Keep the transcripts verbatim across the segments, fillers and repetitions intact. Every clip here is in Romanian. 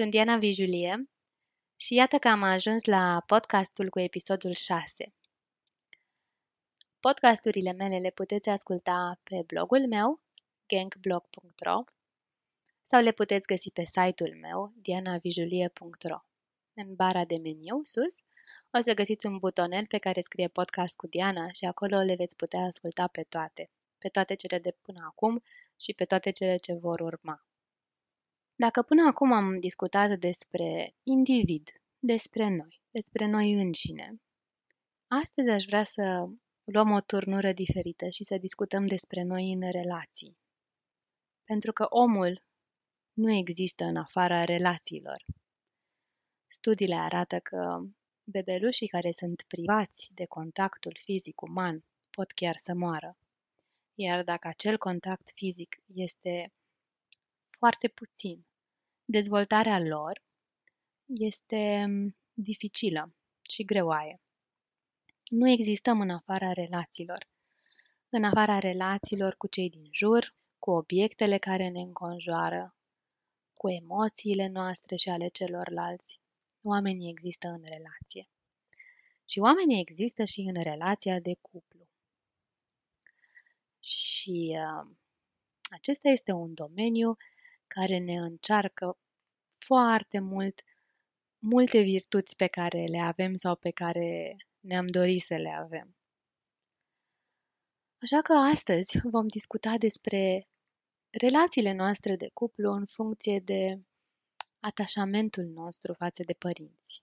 Sunt Diana Vîjulie și iată că am ajuns la podcastul cu episodul șase. Podcasturile mele le puteți asculta pe blogul meu, gang blog punct ro, sau le puteți găsi pe site-ul meu, diana vîjulie punct ro. În bara de meniu, sus, o să găsiți un butonel pe care scrie podcast cu Diana și acolo le veți putea asculta pe toate, pe toate cele de până acum și pe toate cele ce vor urma. Dacă până acum am discutat despre individ, despre noi, despre noi înșine, astăzi aș vrea să luăm o turnură diferită și să discutăm despre noi în relații. Pentru că omul nu există în afara relațiilor. Studiile arată că bebelușii care sunt privați de contactul fizic uman pot chiar să moară. Iar dacă acel contact fizic este foarte puțin, dezvoltarea lor este dificilă și greoaie. Nu existăm în afara relațiilor. În afara relațiilor cu cei din jur, cu obiectele care ne înconjoară, cu emoțiile noastre și ale celorlalți, oamenii există în relație. Și oamenii există și în relația de cuplu. Și uh, acesta este un domeniu care ne încearcă foarte mult multe virtuți pe care le avem sau pe care ne-am dorit să le avem. Așa că astăzi vom discuta despre relațiile noastre de cuplu în funcție de atașamentul nostru față de părinți.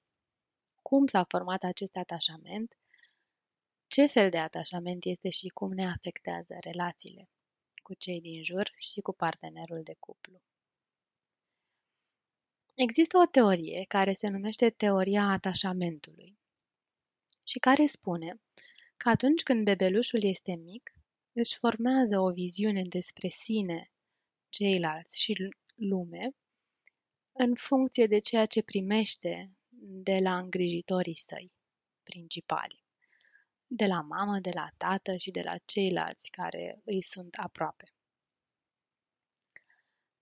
Cum s-a format acest atașament? Ce fel de atașament este și cum ne afectează relațiile cu cei din jur și cu partenerul de cuplu? Există o teorie care se numește teoria atașamentului și care spune că atunci când bebelușul este mic, își formează o viziune despre sine, ceilalți și lume în funcție de ceea ce primește de la îngrijitorii săi principali, de la mamă, de la tată și de la ceilalți care îi sunt aproape.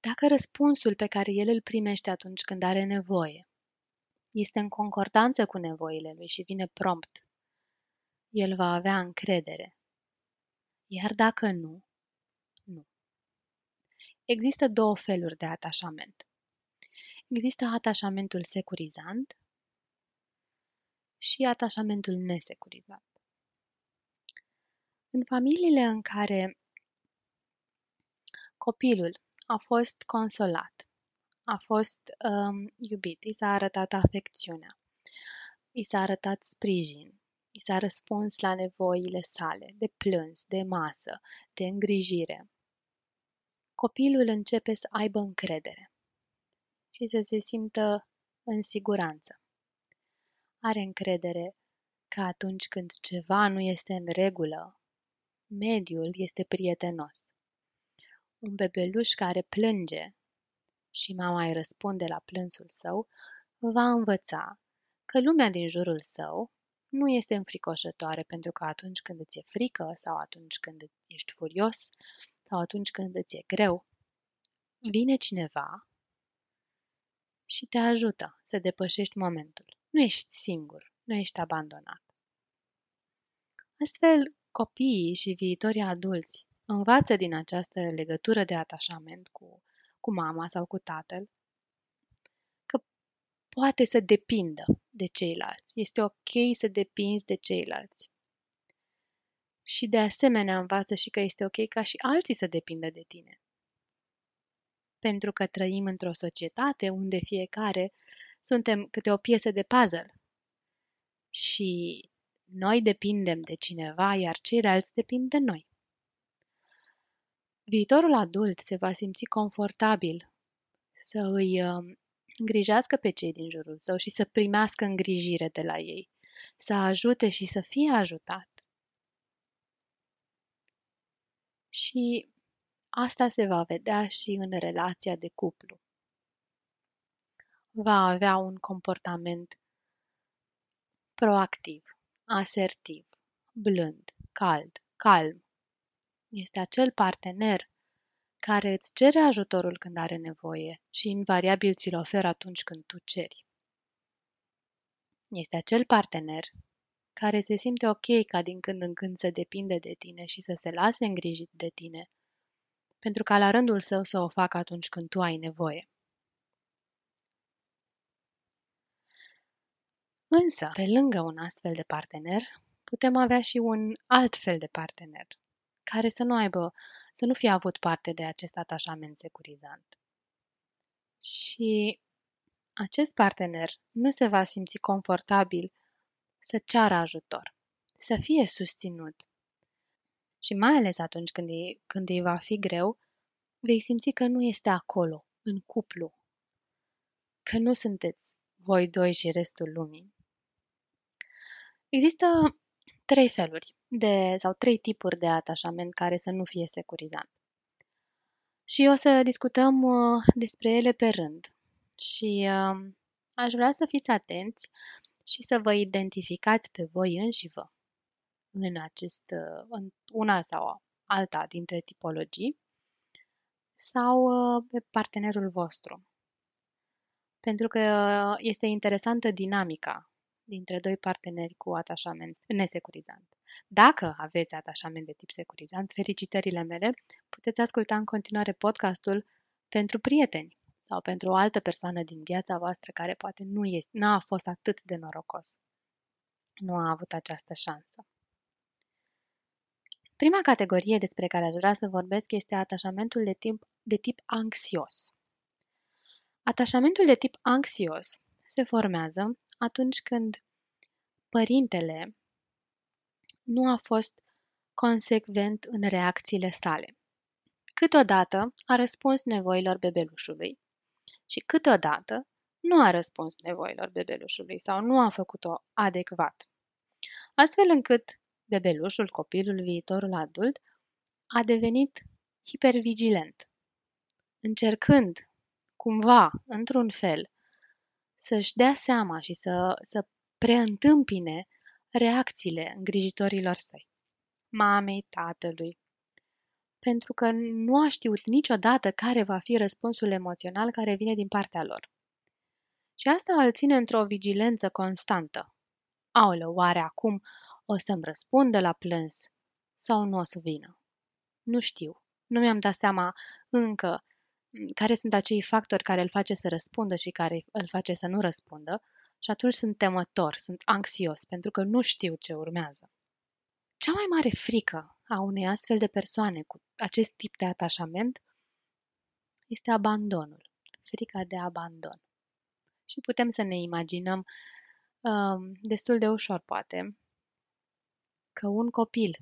Dacă răspunsul pe care el îl primește atunci când are nevoie este în concordanță cu nevoile lui și vine prompt, el va avea încredere. Iar dacă nu, nu. Există două feluri de atașament. Există atașamentul securizant și atașamentul nesecurizant. În familiile în care copilul a fost consolat, a fost um, iubit, i s-a arătat afecțiunea, i s-a arătat sprijin, i s-a răspuns la nevoile sale, de plâns, de masă, de îngrijire, copilul începe să aibă încredere și să se simtă în siguranță. Are încredere că atunci când ceva nu este în regulă, mediul este prietenos. Un bebeluș care plânge și mama îi răspunde la plânsul său, va învăța că lumea din jurul său nu este înfricoșătoare, pentru că atunci când îți e frică sau atunci când ești furios sau atunci când îți e greu, vine cineva și te ajută să depășești momentul. Nu ești singur, nu ești abandonat. Astfel, copiii și viitorii adulți învață din această legătură de atașament cu, cu mama sau cu tatăl că poate să depindă de ceilalți. Este ok să depinzi de ceilalți. Și de asemenea învață și că este ok ca și alții să depindă de tine. Pentru că trăim într-o societate unde fiecare suntem câte o piesă de puzzle. Și noi depindem de cineva, iar ceilalți depind de noi. Viitorul adult se va simți confortabil să îi îngrijească pe cei din jurul său și să primească îngrijire de la ei, să ajute și să fie ajutat. Și asta se va vedea și în relația de cuplu. Va avea un comportament proactiv, asertiv, blând, cald, calm. Este acel partener care îți cere ajutorul când are nevoie și invariabil ți-l oferă atunci când tu ceri. Este acel partener care se simte ok ca din când în când să depinde de tine și să se lase îngrijit de tine, pentru ca la rândul său să o facă atunci când tu ai nevoie. Însă, pe lângă un astfel de partener, putem avea și un alt fel de partener, care să nu aibă, să nu fie avut parte de acest atașament securizant. Și acest partener nu se va simți confortabil să ceară ajutor, să fie susținut. Și mai ales atunci când îi, când îi va fi greu, vei simți că nu este acolo, în cuplu, că nu sunteți voi doi și restul lumii. Există trei feluri de, sau trei tipuri de atașament care să nu fie securizant. Și o să discutăm uh, despre ele pe rând. Și uh, aș vrea să fiți atenți și să vă identificați pe voi înșivă în acest, uh, în una sau alta dintre tipologii sau uh, pe partenerul vostru. Pentru că uh, este interesantă dinamica dintre doi parteneri cu atașament nesecurizant. Dacă aveți atașament de tip securizant, felicitările mele, puteți asculta în continuare podcastul pentru prieteni sau pentru o altă persoană din viața voastră care poate nu este, n-a fost atât de norocos, nu a avut această șansă. Prima categorie despre care aș vrea să vorbesc este atașamentul de tip, de tip anxios. Atașamentul de tip anxios se formează atunci când părintele nu a fost consecvent în reacțiile sale. Câteodată a răspuns nevoilor bebelușului și câteodată nu a răspuns nevoilor bebelușului sau nu a făcut-o adecvat. Astfel încât bebelușul, copilul, viitorul adult a devenit hipervigilent, încercând cumva, într-un fel, să-și dea seama și să, să preîntâmpine reacțiile îngrijitorilor săi, mamei, tatălui, pentru că nu a știut niciodată care va fi răspunsul emoțional care vine din partea lor. Și asta îl ține într-o vigilență constantă. Aoleu, oare acum o să-mi răspundă la plâns sau nu o să vină? Nu știu, nu mi-am dat seama încă care sunt acei factori care îl face să răspundă și care îl face să nu răspundă, și atunci sunt temător, sunt anxios, pentru că nu știu ce urmează. Cea mai mare frică a unei astfel de persoane cu acest tip de atașament este abandonul, frica de abandon. Și putem să ne imaginăm destul de ușor, poate, că un copil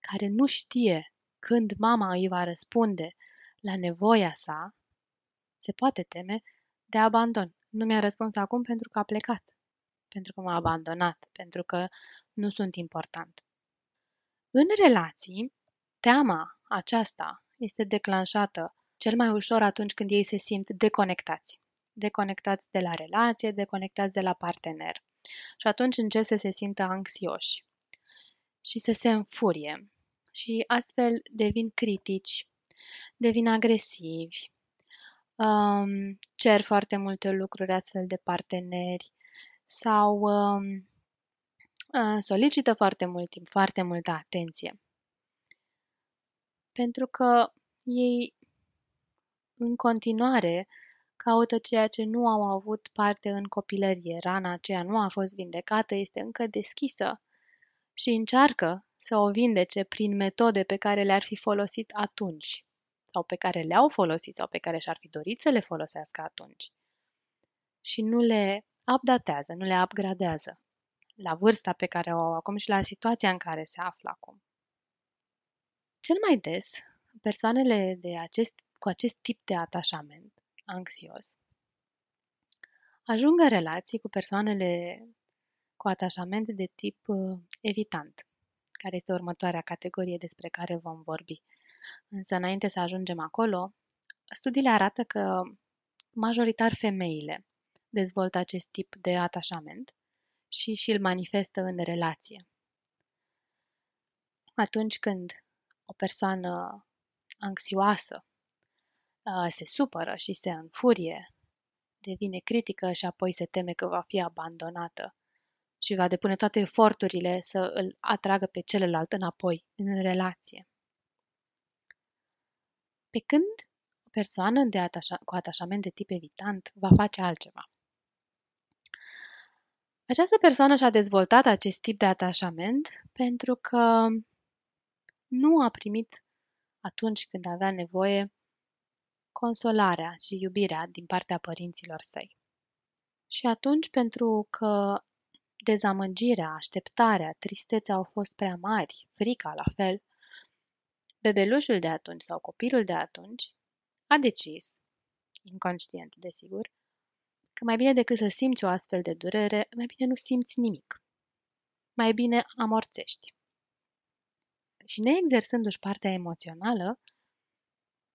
care nu știe când mama îi va răspunde la nevoia sa, se poate teme de abandon. Nu mi-a răspuns acum pentru că a plecat, pentru că m-a abandonat, pentru că nu sunt important. În relații, teama aceasta este declanșată cel mai ușor atunci când ei se simt deconectați. Deconectați de la relație, deconectați de la partener. Și atunci încep să se simtă anxioși și să se înfurie. Și astfel devin critici, devin agresivi, um, cer foarte multe lucruri astfel de parteneri sau um, uh, solicită foarte mult timp, foarte multă atenție. Pentru că ei în continuare caută ceea ce nu au avut parte în copilărie. Rana aceea nu a fost vindecată, este încă deschisă și încearcă să o vindece prin metode pe care le-ar fi folosit atunci, sau pe care le-au folosit sau pe care și-ar fi dorit să le folosească atunci. Și nu le updatează, nu le upgradează la vârsta pe care o au acum și la situația în care se află acum. Cel mai des, persoanele de acest, cu acest tip de atașament anxios ajung în relații cu persoanele cu atașament de tip evitant, care este următoarea categorie despre care vom vorbi. Însă, înainte să ajungem acolo, studiile arată că majoritar femeile dezvoltă acest tip de atașament și și-l manifestă în relație. Atunci când o persoană anxioasă se supără și se înfurie, devine critică și apoi se teme că va fi abandonată și va depune toate eforturile să îl atragă pe celălalt înapoi, în relație. Pe când o persoană de atașa- cu atașament de tip evitant va face altceva. Această persoană și-a dezvoltat acest tip de atașament pentru că nu a primit atunci când avea nevoie consolarea și iubirea din partea părinților săi. Și atunci, pentru că dezamăgirea, așteptarea, tristețea au fost prea mari, frica la fel, bebelușul de atunci sau copilul de atunci a decis, inconștient desigur, că mai bine decât să simți o astfel de durere, mai bine nu simți nimic. Mai bine amorțești. Și neexersându-și partea emoțională,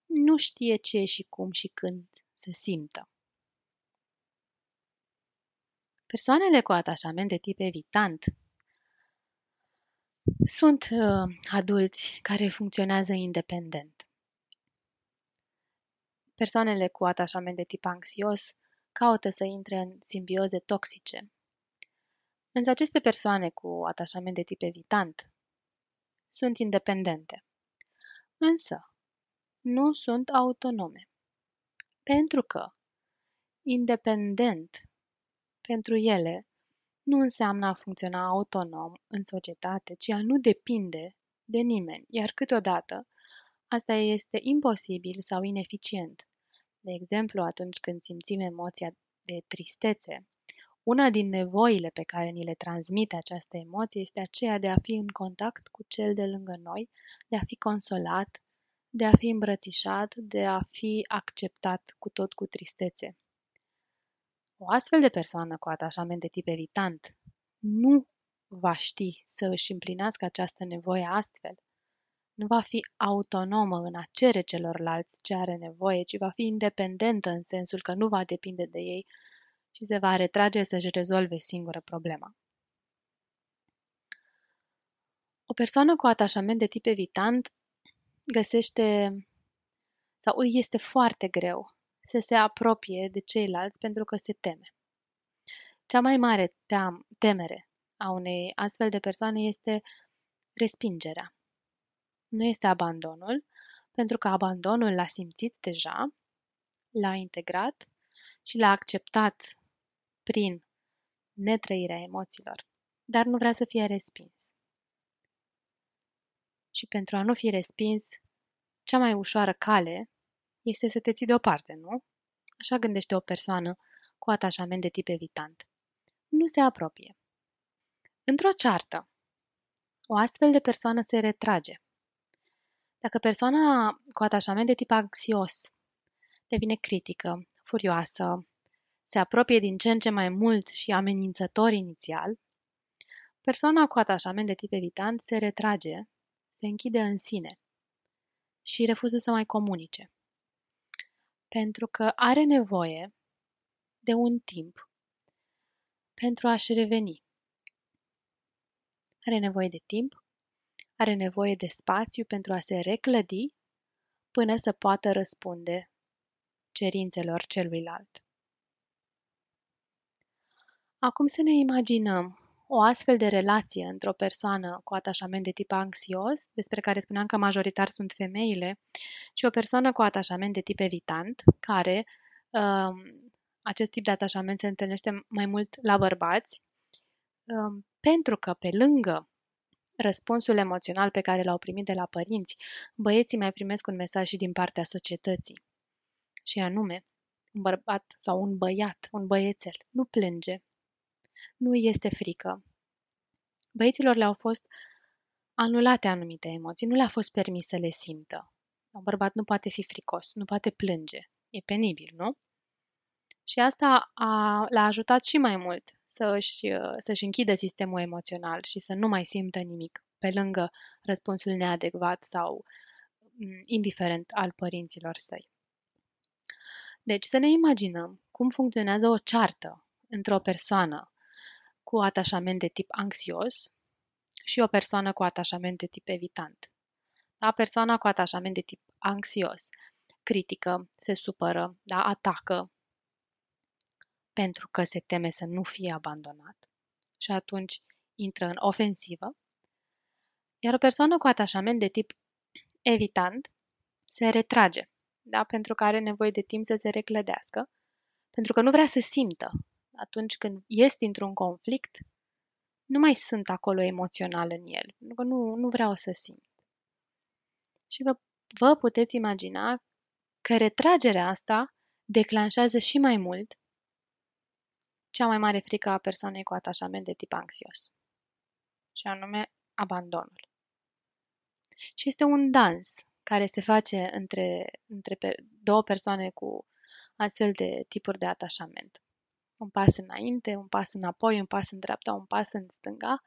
nu știe ce și cum și când se simtă. Persoanele cu atașament de tip evitant sunt uh, adulți care funcționează independent. Persoanele cu atașament de tip anxios caută să intre în simbioze toxice. Însă aceste persoane cu atașament de tip evitant sunt independente. Însă nu sunt autonome. Pentru că independent pentru ele nu înseamnă a funcționa autonom în societate, ci a nu depinde de nimeni, iar câteodată asta este imposibil sau ineficient. De exemplu, atunci când simțim emoția de tristețe, una din nevoile pe care ni le transmite această emoție este aceea de a fi în contact cu cel de lângă noi, de a fi consolat, de a fi îmbrățișat, de a fi acceptat cu tot cu tristețe. O astfel de persoană cu atașament de tip evitant nu va ști să își împlinească această nevoie astfel. Nu va fi autonomă în a cere celorlalți ce are nevoie, ci va fi independentă în sensul că nu va depinde de ei și se va retrage să-și rezolve singură problema. O persoană cu atașament de tip evitant găsește sau îi este foarte greu să se apropie de ceilalți pentru că se teme. Cea mai mare team, temere a unei astfel de persoane este respingerea. Nu este abandonul, pentru că abandonul l-a simțit deja, l-a integrat și l-a acceptat prin netrăirea emoțiilor, dar nu vrea să fie respins. Și pentru a nu fi respins, cea mai ușoară cale este să te ții deoparte, nu? Așa gândește o persoană cu atașament de tip evitant. Nu se apropie. Într-o ceartă, o astfel de persoană se retrage. Dacă persoana cu atașament de tip anxios devine critică, furioasă, se apropie din ce în ce mai mult și amenințător inițial, persoana cu atașament de tip evitant se retrage, se închide în sine și refuză să mai comunice. Pentru că are nevoie de un timp pentru a-și reveni. Are nevoie de timp, are nevoie de spațiu pentru a se reclădi până să poată răspunde cerințelor celuilalt. Acum să ne imaginăm o astfel de relație într-o persoană cu atașament de tip anxios, despre care spuneam că majoritar sunt femeile, și o persoană cu atașament de tip evitant, care acest tip de atașament se întâlnește mai mult la bărbați, pentru că pe lângă răspunsul emoțional pe care l-au primit de la părinți, băieții mai primesc un mesaj și din partea societății. Și anume, un bărbat sau un băiat, un băiețel, nu plânge, nu este frică. Băieților le-au fost anulate anumite emoții, nu le-a fost permis să le simtă. Un bărbat nu poate fi fricos, nu poate plânge. E penibil, nu? Și asta a, l-a ajutat și mai mult să își, să-și închidă sistemul emoțional și să nu mai simtă nimic, pe lângă răspunsul neadecvat sau indiferent al părinților săi. Deci să ne imaginăm cum funcționează o ceartă într-o persoană cu atașament de tip anxios și o persoană cu atașament de tip evitant. Da, persoana cu atașament de tip anxios critică, se supără, da, atacă, pentru că se teme să nu fie abandonat și atunci intră în ofensivă. Iar o persoană cu atașament de tip evitant se retrage, da, pentru că are nevoie de timp să se reclădească, pentru că nu vrea să simtă. Atunci când ies dintr-un conflict, nu mai sunt acolo emoțional în el, pentru că nu, nu vreau să simt. Și vă, vă puteți imagina că retragerea asta declanșează și mai mult cea mai mare frică a persoanei cu atașament de tip anxios, și anume abandonul. Și este un dans care se face între, între două persoane cu astfel de tipuri de atașament. Un pas înainte, un pas înapoi, un pas în dreapta, un pas în stânga.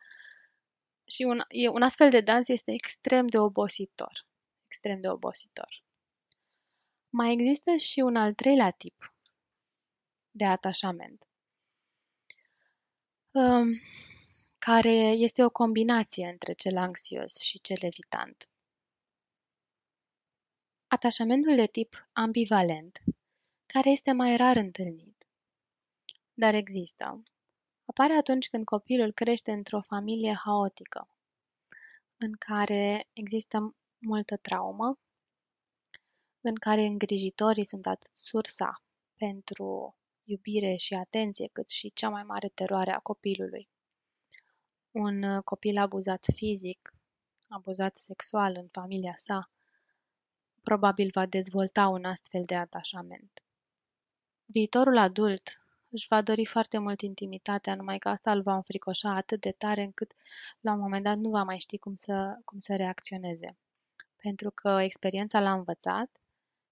Și un, un astfel de dans este extrem de obositor. Extrem de obositor. Mai există și un al treilea tip de atașament, care este o combinație între cel anxios și cel evitant. Atașamentul de tip ambivalent, care este mai rar întâlnit, dar există. Apare atunci când copilul crește într-o familie haotică, în care există multă traumă, în care îngrijitorii sunt atât sursa pentru iubire și atenție, cât și cea mai mare teroare a copilului. Un copil abuzat fizic, abuzat sexual în familia sa, probabil va dezvolta un astfel de atașament. Viitorul adult își va dori foarte mult intimitatea, numai că asta îl va înfricoșa atât de tare încât la un moment dat nu va mai ști cum să, cum să reacționeze. Pentru că experiența l-a învățat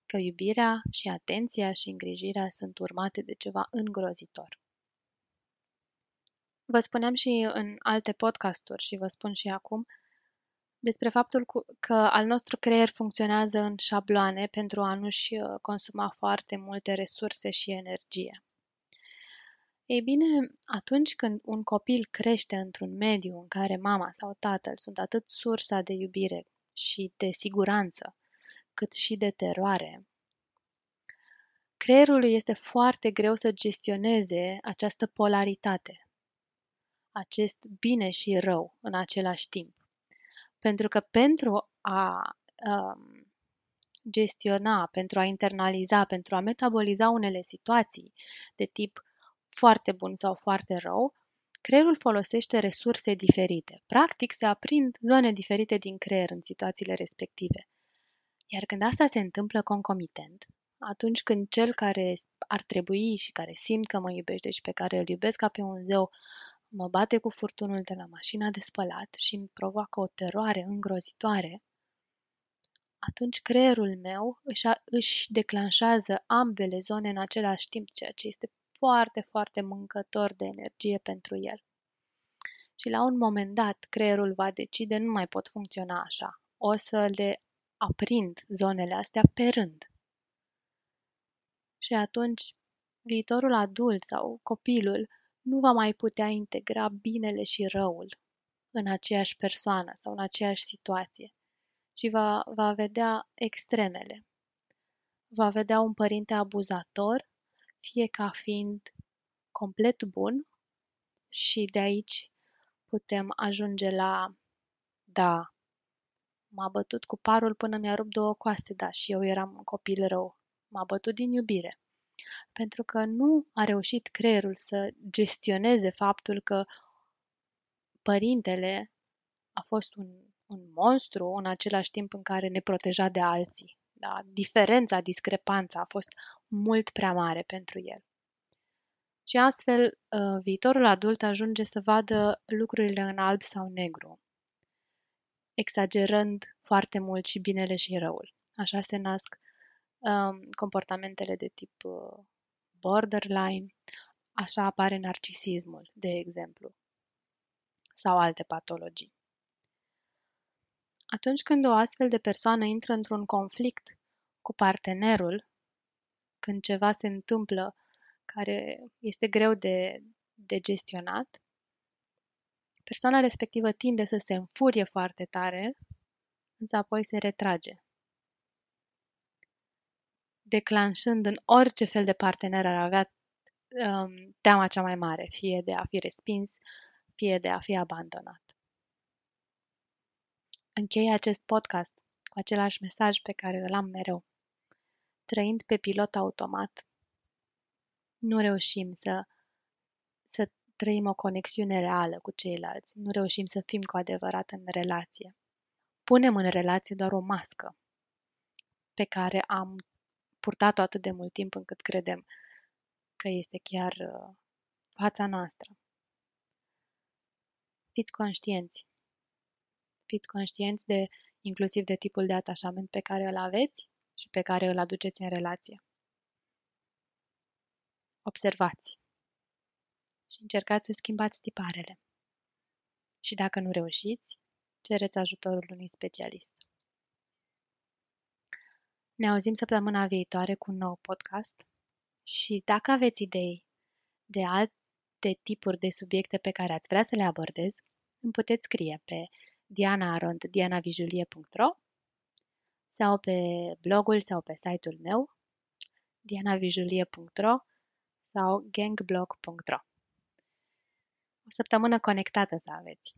că iubirea și atenția și îngrijirea sunt urmate de ceva îngrozitor. Vă spuneam și în alte podcasturi și vă spun și acum despre faptul că al nostru creier funcționează în șabloane pentru a nu-și consuma foarte multe resurse și energie. Ei bine, atunci când un copil crește într-un mediu în care mama sau tatăl sunt atât sursa de iubire și de siguranță, cât și de teroare, creierul lui este foarte greu să gestioneze această polaritate, acest bine și rău în același timp. Pentru că pentru a um, gestiona, pentru a internaliza, pentru a metaboliza unele situații de tip foarte bun sau foarte rău, creierul folosește resurse diferite. Practic se aprind zone diferite din creier în situațiile respective. Iar când asta se întâmplă concomitent, atunci când cel care ar trebui și care simt că mă iubește și pe care îl iubesc ca pe un zeu, mă bate cu furtunul de la mașina de spălat și îmi provoacă o teroare îngrozitoare, atunci creierul meu își, a, își declanșează ambele zone în același timp, ceea ce este foarte, foarte mâncător de energie pentru el. Și la un moment dat, creierul va decide, nu mai pot funcționa așa, o să le aprind zonele astea pe rând. Și atunci, viitorul adult sau copilul nu va mai putea integra binele și răul în aceeași persoană sau în aceeași situație și va, va vedea extremele. Va vedea un părinte abuzator, fie ca fiind complet bun, și de aici putem ajunge la, da, m-a bătut cu parul până mi-a rupt două coaste, da, și eu eram un copil rău, m-a bătut din iubire. Pentru că nu a reușit creierul să gestioneze faptul că părintele a fost un, un monstru în același timp în care ne proteja de alții. Da? Diferența, discrepanța a fost mult prea mare pentru el. Și astfel, viitorul adult ajunge să vadă lucrurile în alb sau negru, exagerând foarte mult și binele și răul. Așa se nasc comportamentele de tip borderline, așa apare narcisismul, de exemplu, sau alte patologii. Atunci când o astfel de persoană intră într-un conflict cu partenerul, când ceva se întâmplă care este greu de, de gestionat, persoana respectivă tinde să se înfurie foarte tare, însă apoi se retrage. declanșând în orice fel de partener ar avea um, teama cea mai mare, fie de a fi respins, fie de a fi abandonat. Închei acest podcast cu același mesaj pe care îl am mereu. Trăind pe pilot automat, nu reușim să, să trăim o conexiune reală cu ceilalți, nu reușim să fim cu adevărat în relație. Punem în relație doar o mască pe care am purtat-o atât de mult timp încât credem că este chiar fața noastră. Fiți conștienți. Fiți conștienți de, inclusiv de tipul de atașament pe care îl aveți și pe care îl aduceți în relație. Observați și încercați să schimbați tiparele. Și dacă nu reușiți, cereți ajutorul unui specialist. Ne auzim săptămâna viitoare cu un nou podcast și dacă aveți idei de alte tipuri de subiecte pe care ați vrea să le abordez, îmi puteți scrie pe diana arond diana vijulie punct ro sau pe blogul sau pe site-ul meu diana vijulie punct ro sau gang blog punct ro. O săptămână conectată să aveți!